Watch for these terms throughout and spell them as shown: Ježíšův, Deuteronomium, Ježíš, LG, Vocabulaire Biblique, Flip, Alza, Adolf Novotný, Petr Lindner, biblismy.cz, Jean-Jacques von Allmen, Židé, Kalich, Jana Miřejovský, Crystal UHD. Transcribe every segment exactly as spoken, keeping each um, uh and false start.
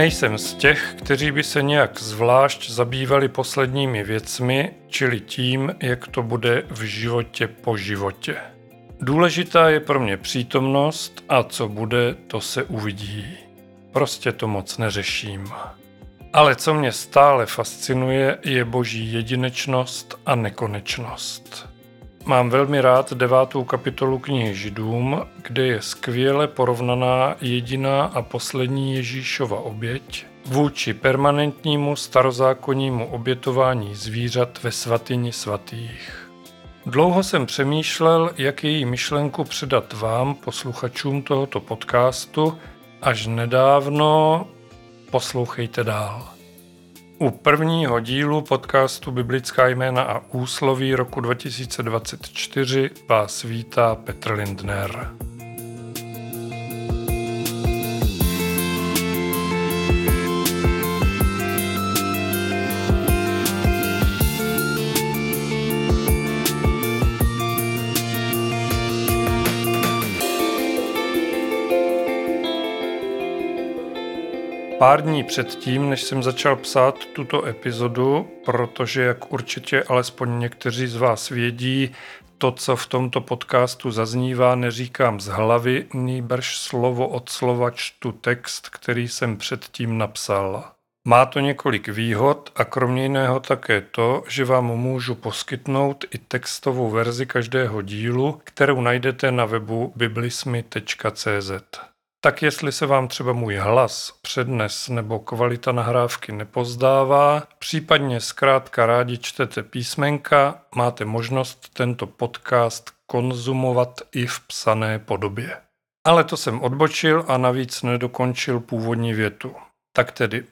nejsem z těch, kteří by se nějak zvlášť zabývali posledními věcmi, čili tím, jak to bude v životě po životě. Důležitá je pro mě přítomnost a co bude, to se uvidí. Prostě to moc neřeším. Ale co mě stále fascinuje, je boží jedinečnost a nekonečnost. Mám velmi rád devátou kapitolu knihy Židům, kde je skvěle porovnaná jediná a poslední Ježíšova oběť vůči permanentnímu starozákonnímu obětování zvířat ve svatyni svatých. Dlouho jsem přemýšlel, jak její myšlenku předat vám, posluchačům tohoto podcastu, až nedávno... Poslouchejte dál. U prvního dílu podcastu Biblická jména a úsloví roku dva tisíce dvacet čtyři vás vítá Petr Lindner. Pár dní předtím, než jsem začal psát tuto epizodu, protože, jak určitě alespoň někteří z vás vědí, to, co v tomto podcastu zaznívá, neříkám z hlavy, nýbrž slovo od slova čtu text, který jsem předtím napsal. Má to několik výhod a kromě jiného také to, že vám můžu poskytnout i textovou verzi každého dílu, kterou najdete na webu biblismy tečka cé zet. Tak jestli se vám třeba můj hlas, přednes nebo kvalita nahrávky nepozdává, případně zkrátka rádi čtete písmenka, máte možnost tento podcast konzumovat i v psané podobě. Ale to jsem odbočil a navíc nedokončil původní větu. Tak tedy,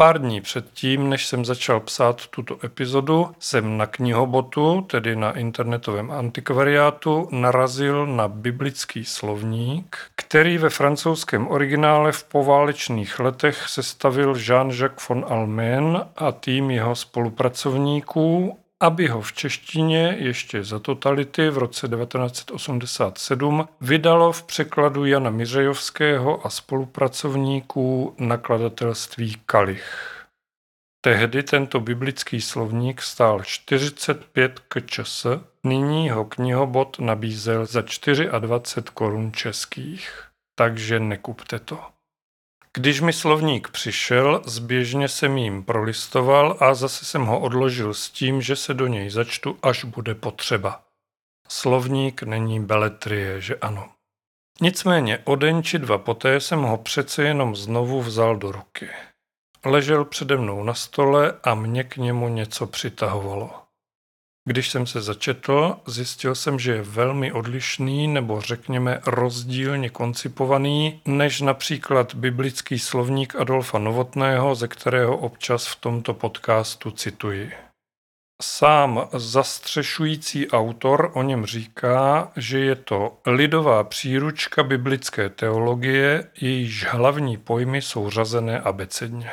pár dní předtím, než jsem začal psát tuto epizodu, jsem na knihobotu, tedy na internetovém antikvariátu, narazil na biblický slovník, který ve francouzském originále v poválečných letech sestavil Jean-Jacques von Allmen a tým jeho spolupracovníků, aby ho v češtině ještě za totality v roce devatenáct osmdesát sedm vydalo v překladu Jana Miřejovského a spolupracovníků nakladatelství Kalich. Tehdy tento biblický slovník stál čtyřicet pět korun českých, nyní ho knihobot nabízel za dvacet čtyři korun českých, takže nekupte to. Když mi slovník přišel, zběžně jsem jím prolistoval a zase jsem ho odložil s tím, že se do něj začtu, až bude potřeba. Slovník není beletrie, že ano. Nicméně o den či dva poté jsem ho přece jenom znovu vzal do ruky. Ležel přede mnou na stole a mě k němu něco přitahovalo. Když jsem se začetl, zjistil jsem, že je velmi odlišný nebo řekněme rozdílně koncipovaný než například biblický slovník Adolfa Novotného, ze kterého občas v tomto podcastu cituji. Sám zastřešující autor o něm říká, že je to lidová příručka biblické teologie, jejíž hlavní pojmy jsou řazené abecedně.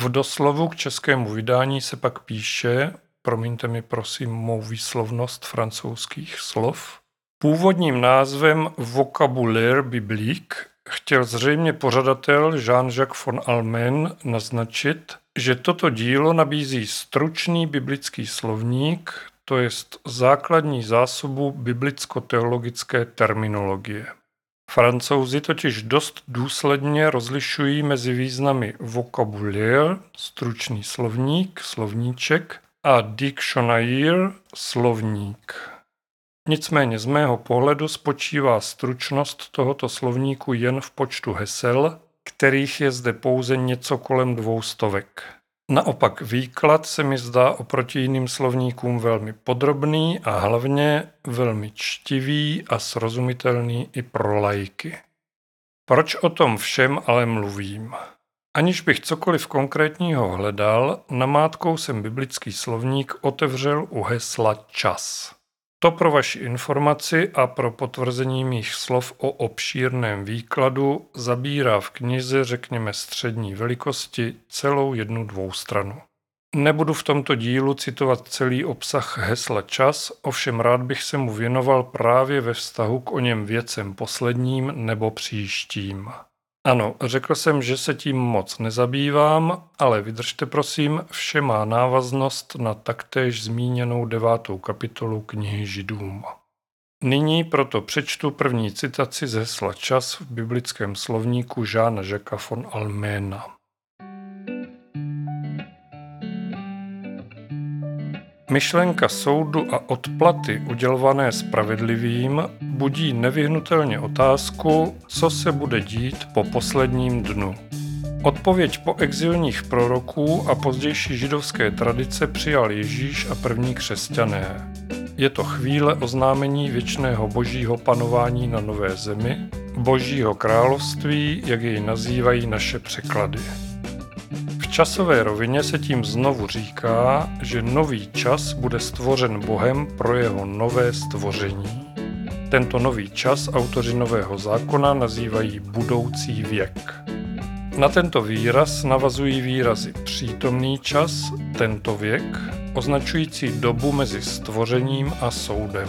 V doslovu k českému vydání se pak píše, promiňte mi prosím mou výslovnost francouzských slov, původním názvem Vocabulaire Biblique chtěl zřejmě pořadatel Jean-Jacques von Allmen naznačit, že toto dílo nabízí stručný biblický slovník, to jest základní zásobu biblicko-teologické terminologie. Francouzi totiž dost důsledně rozlišují mezi významy vocabulaire, stručný slovník, slovníček, a dictionnaire, slovník. Nicméně z mého pohledu spočívá stručnost tohoto slovníku jen v počtu hesel, kterých je zde pouze něco kolem dvou stovek. Naopak výklad se mi zdá oproti jiným slovníkům velmi podrobný a hlavně velmi čtivý a srozumitelný i pro laiky. Proč o tom všem ale mluvím? Aniž bych cokoliv konkrétního hledal, namátkou jsem biblický slovník otevřel u hesla čas. To pro vaši informaci a pro potvrzení mých slov o obšírném výkladu zabírá v knize, řekněme střední velikosti, celou jednu dvoustranu. Nebudu v tomto dílu citovat celý obsah hesla čas, ovšem rád bych se mu věnoval právě ve vztahu k oněm věcem posledním nebo příštím. Ano, řekl jsem, že se tím moc nezabývám, ale vydržte prosím, vše má návaznost na taktéž zmíněnou devátou kapitolu knihy Židům. Nyní proto přečtu první citaci z hesla Čas v biblickém slovníku Jean-Jacques von Allmena. Myšlenka soudu a odplaty udělované spravedlivým budí nevyhnutelně otázku, co se bude dít po posledním dnu. Odpověď po exilních proroků a pozdější židovské tradice přijal Ježíš a první křesťané. Je to chvíle oznámení věčného božího panování na nové zemi, božího království, jak jej nazývají naše překlady. V časové rovině se tím znovu říká, že nový čas bude stvořen Bohem pro jeho nové stvoření. Tento nový čas autoři Nového zákona nazývají budoucí věk. Na tento výraz navazují výrazy přítomný čas, tento věk, označující dobu mezi stvořením a soudem.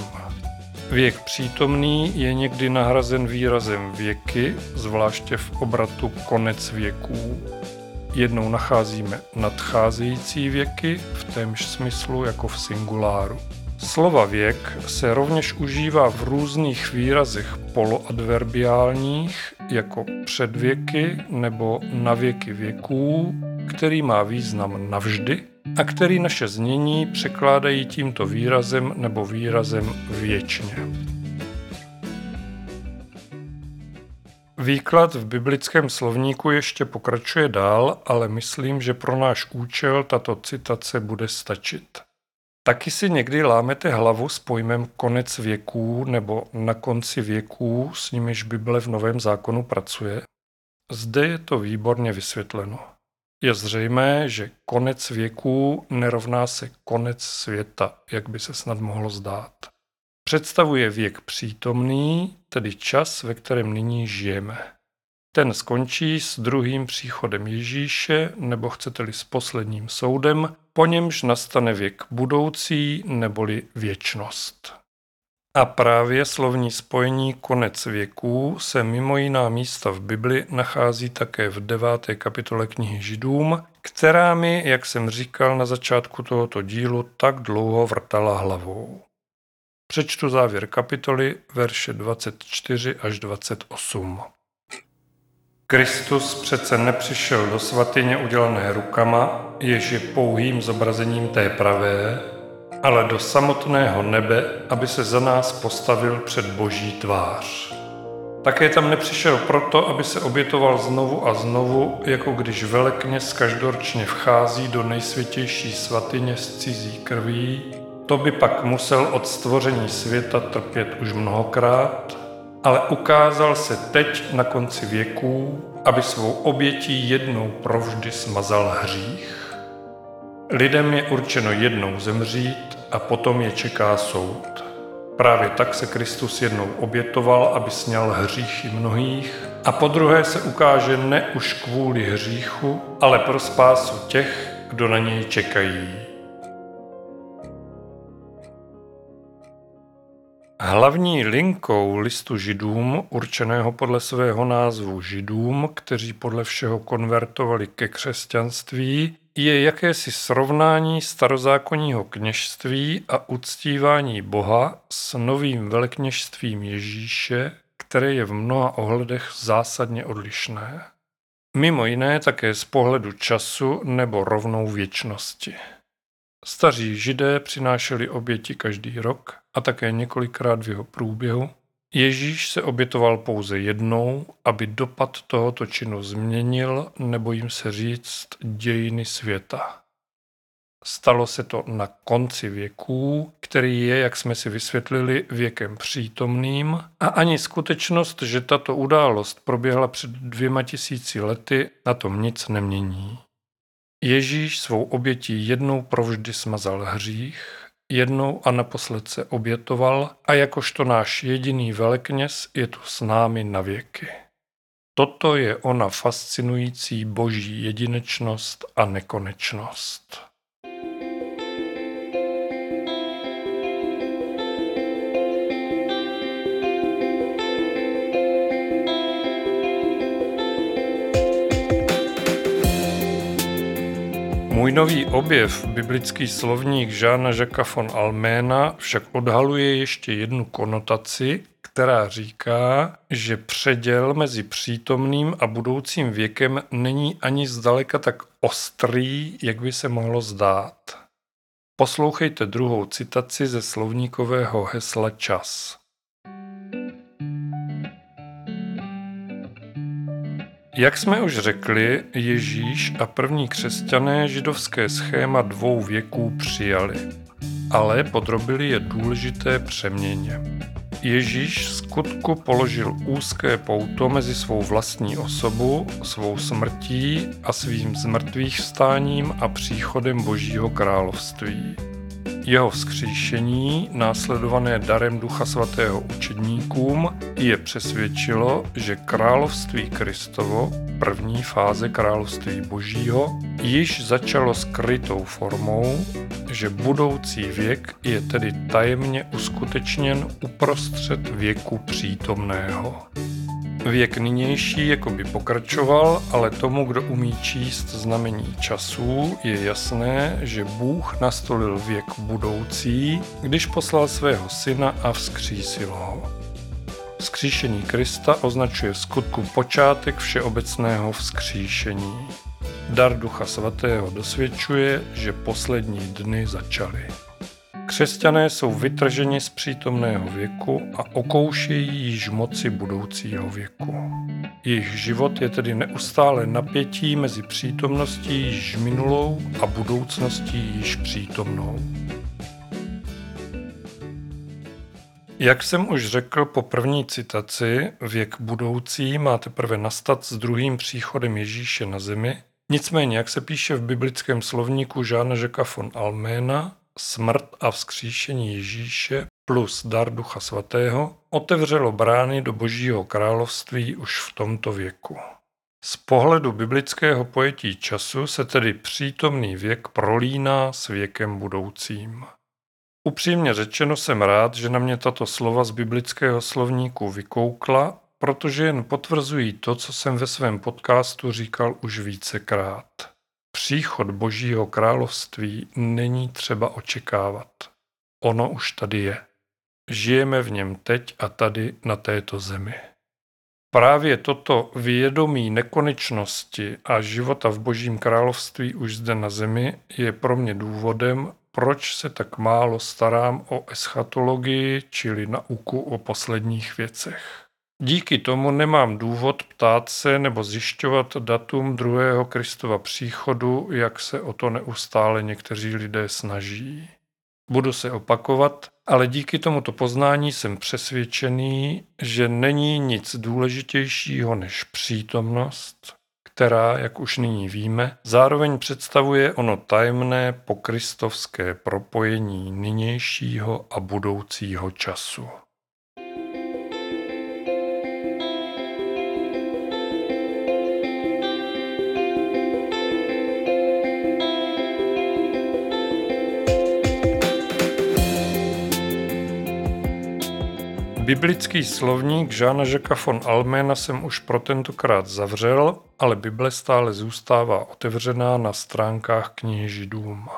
Věk přítomný je někdy nahrazen výrazem věky, zvláště v obratu konec věků. Jednou nacházíme nadcházející věky v témž smyslu jako v singuláru. Slova věk se rovněž užívá v různých výrazech poloadverbiálních jako předvěky nebo navěky věků, který má význam navždy a který naše znění překládají tímto výrazem nebo výrazem věčně. Výklad v biblickém slovníku ještě pokračuje dál, ale myslím, že pro náš účel tato citace bude stačit. Taky si někdy lámete hlavu s pojmem konec věků nebo na konci věků, s nimiž Bible v Novém zákonu pracuje? Zde je to výborně vysvětleno. Je zřejmé, že konec věků nerovná se konec světa, jak by se snad mohlo zdát. Představuje věk přítomný, tedy čas, ve kterém nyní žijeme. Ten skončí s druhým příchodem Ježíše, nebo chcete-li s posledním soudem, po němž nastane věk budoucí, neboli věčnost. A právě slovní spojení konec věků se mimo jiná místa v Bibli nachází také v deváté kapitole knihy Židům, která mi, jak jsem říkal na začátku tohoto dílu, tak dlouho vrtala hlavou. Přečtu závěr kapitoly, verše dvacet čtyři až dvacet osm. Kristus přece nepřišel do svatyně udělané rukama, jež je pouhým zobrazením té pravé, ale do samotného nebe, aby se za nás postavil před Boží tvář. Také tam nepřišel proto, aby se obětoval znovu a znovu, jako když velekněz každoročně vchází do nejsvětější svatyně s cizí krví. To by pak musel od stvoření světa trpět už mnohokrát, ale ukázal se teď na konci věků, aby svou obětí jednou provždy smazal hřích. Lidem je určeno jednou zemřít a potom je čeká soud. Právě tak se Kristus jednou obětoval, aby sňal hříchy mnohých, a podruhé se ukáže ne už kvůli hříchu, ale pro spásu těch, kdo na něj čekají. Hlavní linkou listu Židům, určeného podle svého názvu Židům, kteří podle všeho konvertovali ke křesťanství, je jakési srovnání starozákonního kněžství a uctívání Boha s novým velekněžstvím Ježíše, které je v mnoha ohledech zásadně odlišné. Mimo jiné také z pohledu času nebo rovnou věčnosti. Staří Židé přinášeli oběti každý rok a také několikrát v jeho průběhu. Ježíš se obětoval pouze jednou, aby dopad tohoto činu změnil, nebojím se říct, dějiny světa. Stalo se to na konci věků, který je, jak jsme si vysvětlili, věkem přítomným, a ani skutečnost, že tato událost proběhla před dvěma tisíci lety, na tom nic nemění. Ježíš svou obětí jednou provždy smazal hřích, jednou a naposled se obětoval a jakožto náš jediný velekněz je tu s námi navěky. Toto je ona fascinující boží jedinečnost a nekonečnost. Můj nový objev, biblický slovník Jean-Jacques von Allmena, však odhaluje ještě jednu konotaci, která říká, že předěl mezi přítomným a budoucím věkem není ani zdaleka tak ostrý, jak by se mohlo zdát. Poslouchejte druhou citaci ze slovníkového hesla Čas. Jak jsme už řekli, Ježíš a první křesťané židovské schéma dvou věků přijali, ale podrobili je důležité přeměně. Ježíš vskutku položil úzké pouto mezi svou vlastní osobu, svou smrtí a svým zmrtvýchvstáním a příchodem Božího království. Jeho vzkříšení, následované darem Ducha Svatého učedníkům, je přesvědčilo, že království Kristovo, první fáze království Božího, již začalo skrytou formou, že budoucí věk je tedy tajemně uskutečněn uprostřed věku přítomného. Věk nynější jako by pokračoval, ale tomu, kdo umí číst znamení časů, je jasné, že Bůh nastolil věk budoucí, když poslal svého syna a vzkřísil ho. Vzkříšení Krista označuje vskutku počátek všeobecného vzkříšení. Dar Ducha Svatého dosvědčuje, že poslední dny začaly. Křesťané jsou vytrženi z přítomného věku a okoušejí již moci budoucího věku. Jejich život je tedy neustále napětí mezi přítomností již minulou a budoucností již přítomnou. Jak jsem už řekl po první citaci, věk budoucí má teprve nastat s druhým příchodem Ježíše na zemi, nicméně, jak se píše v biblickém slovníku Jean-Jacques von Allmena, smrt a vzkříšení Ježíše plus dar Ducha Svatého otevřelo brány do Božího království už v tomto věku. Z pohledu biblického pojetí času se tedy přítomný věk prolíná s věkem budoucím. Upřímně řečeno jsem rád, že na mě tato slova z biblického slovníku vykoukla, protože jen potvrzují to, co jsem ve svém podcastu říkal už vícekrát. Příchod Božího království není třeba očekávat. Ono už tady je. Žijeme v něm teď a tady na této zemi. Právě toto vědomí nekonečnosti a života v Božím království už zde na zemi je pro mě důvodem, proč se tak málo starám o eschatologii, čili nauku o posledních věcech. Díky tomu nemám důvod ptát se nebo zjišťovat datum druhého Kristova příchodu, jak se o to neustále někteří lidé snaží. Budu se opakovat, ale díky tomuto poznání jsem přesvědčený, že není nic důležitějšího než přítomnost, která, jak už nyní víme, zároveň představuje ono tajemné pokristovské propojení nynějšího a budoucího času. Biblický slovník Jean-Jacques von Allmena jsem už pro tentokrát zavřel, ale Bible stále zůstává otevřená na stránkách knihy Židům.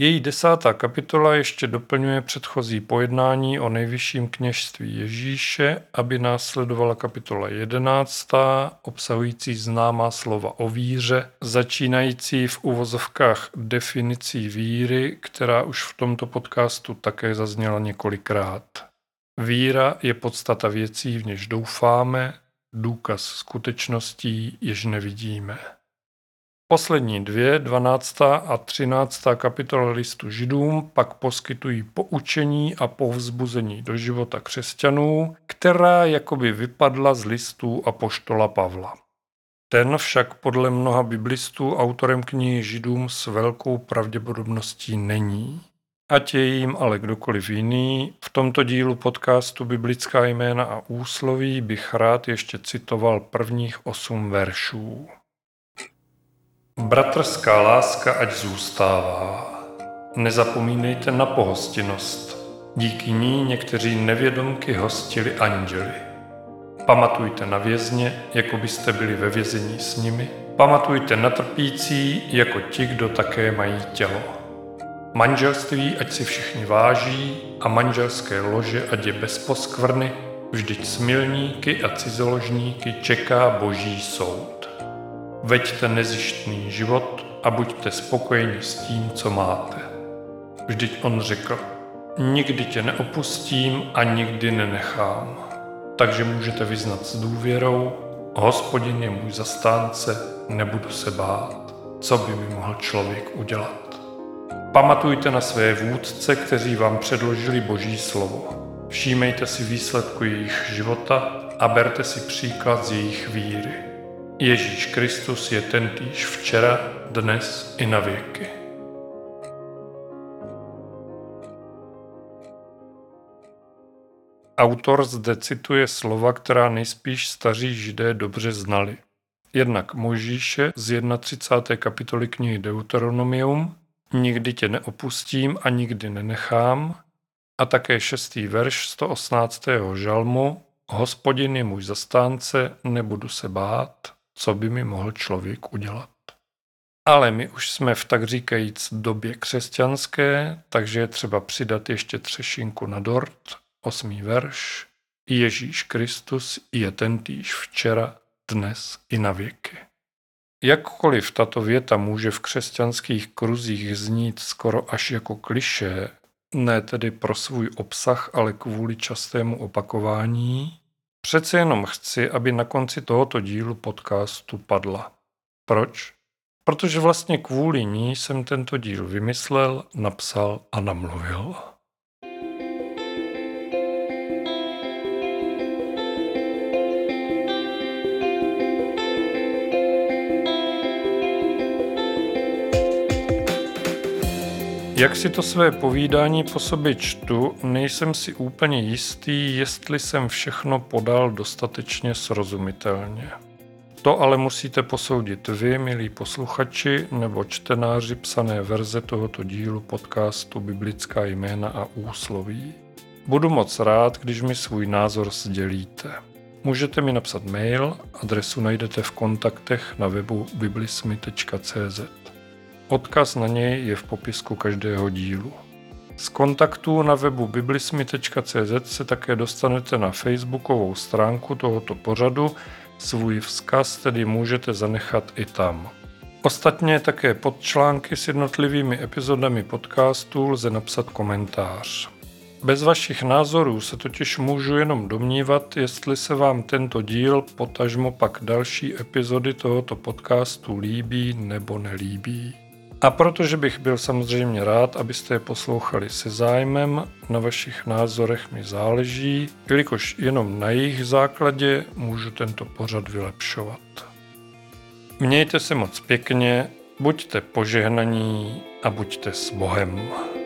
Její desátá kapitola ještě doplňuje předchozí pojednání o nejvyšším kněžství Ježíše, aby následovala kapitola jedenáctá, obsahující známá slova o víře, začínající v uvozovkách definicí víry, která už v tomto podcastu také zazněla několikrát. Víra je podstata věcí, v něž doufáme, důkaz skutečností, jež nevidíme. Poslední dvě, dvanáctá a třináctá kapitola listu Židům, pak poskytují poučení a povzbuzení do života křesťanů, která jakoby vypadla z listů apoštola Pavla. Ten však podle mnoha biblistů autorem knihy Židům s velkou pravděpodobností není. Ať je jim ale kdokoliv jiný, v tomto dílu podcastu Biblická jména a úsloví bych rád ještě citoval prvních osm veršů. Bratrská láska ať zůstává. Nezapomínejte na pohostinnost. Díky ní někteří nevědomky hostili anděli. Pamatujte na vězně, jako byste byli ve vězení s nimi, Pamatujte na trpící, jako ti, kdo také mají tělo. Manželství ať si všichni váží a manželské lože ať je bez poskvrny, vždyť smilníky a cizoložníky čeká boží soud. Veďte nezištný život a buďte spokojeni s tím, co máte. Vždyť on řekl, nikdy tě neopustím a nikdy nenechám. Takže můžete vyznat s důvěrou, Hospodin je můj zastánce, nebudu se bát, co by mi mohl člověk udělat. Pamatujte na své vůdce, kteří vám předložili Boží slovo. Všímejte si výsledku jejich života a berte si příklad z jejich víry. Ježíš Kristus je tentýž včera, dnes i na věky. Autor zde cituje slova, která nejspíš staří Židé dobře znali. Jednak Mojžíše z třicáté první kapitoly knihy Deuteronomium, nikdy tě neopustím a nikdy nenechám, a také šestý verš sto osmnáctého žalmu, Hospodin je můj zastánce, nebudu se bát, co by mi mohl člověk udělat. Ale my už jsme v tak říkajíc době křesťanské, takže je třeba přidat ještě třešinku na dort, osmý verš, Ježíš Kristus je tentýž včera, dnes i na věky. Jakkoliv tato věta může v křesťanských kruzích znít skoro až jako klišé, ne tedy pro svůj obsah, ale kvůli častému opakování, přece jenom chci, aby na konci tohoto dílu podcastu padla. Proč? Protože vlastně kvůli ní jsem tento díl vymyslel, napsal a namluvil. Jak si to své povídání po sobě čtu, nejsem si úplně jistý, jestli jsem všechno podal dostatečně srozumitelně. To ale musíte posoudit vy, milí posluchači nebo čtenáři psané verze tohoto dílu podcastu Biblická jména a úsloví. Budu moc rád, když mi svůj názor sdělíte. Můžete mi napsat mail, adresu najdete v kontaktech na webu biblismy tečka cé zet. Odkaz na něj je v popisku každého dílu. Z kontaktů na webu biblismy tečka cé zet se také dostanete na facebookovou stránku tohoto pořadu, svůj vzkaz tedy můžete zanechat i tam. Ostatně také pod články s jednotlivými epizodami podcastů lze napsat komentář. Bez vašich názorů se totiž můžu jenom domnívat, jestli se vám tento díl, potažmo pak další epizody tohoto podcastu líbí nebo nelíbí. A protože bych byl samozřejmě rád, abyste je poslouchali se zájmem, na vašich názorech mi záleží, jelikož jenom na jejich základě můžu tento pořad vylepšovat. Mějte se moc pěkně, buďte požehnaní a buďte s Bohem.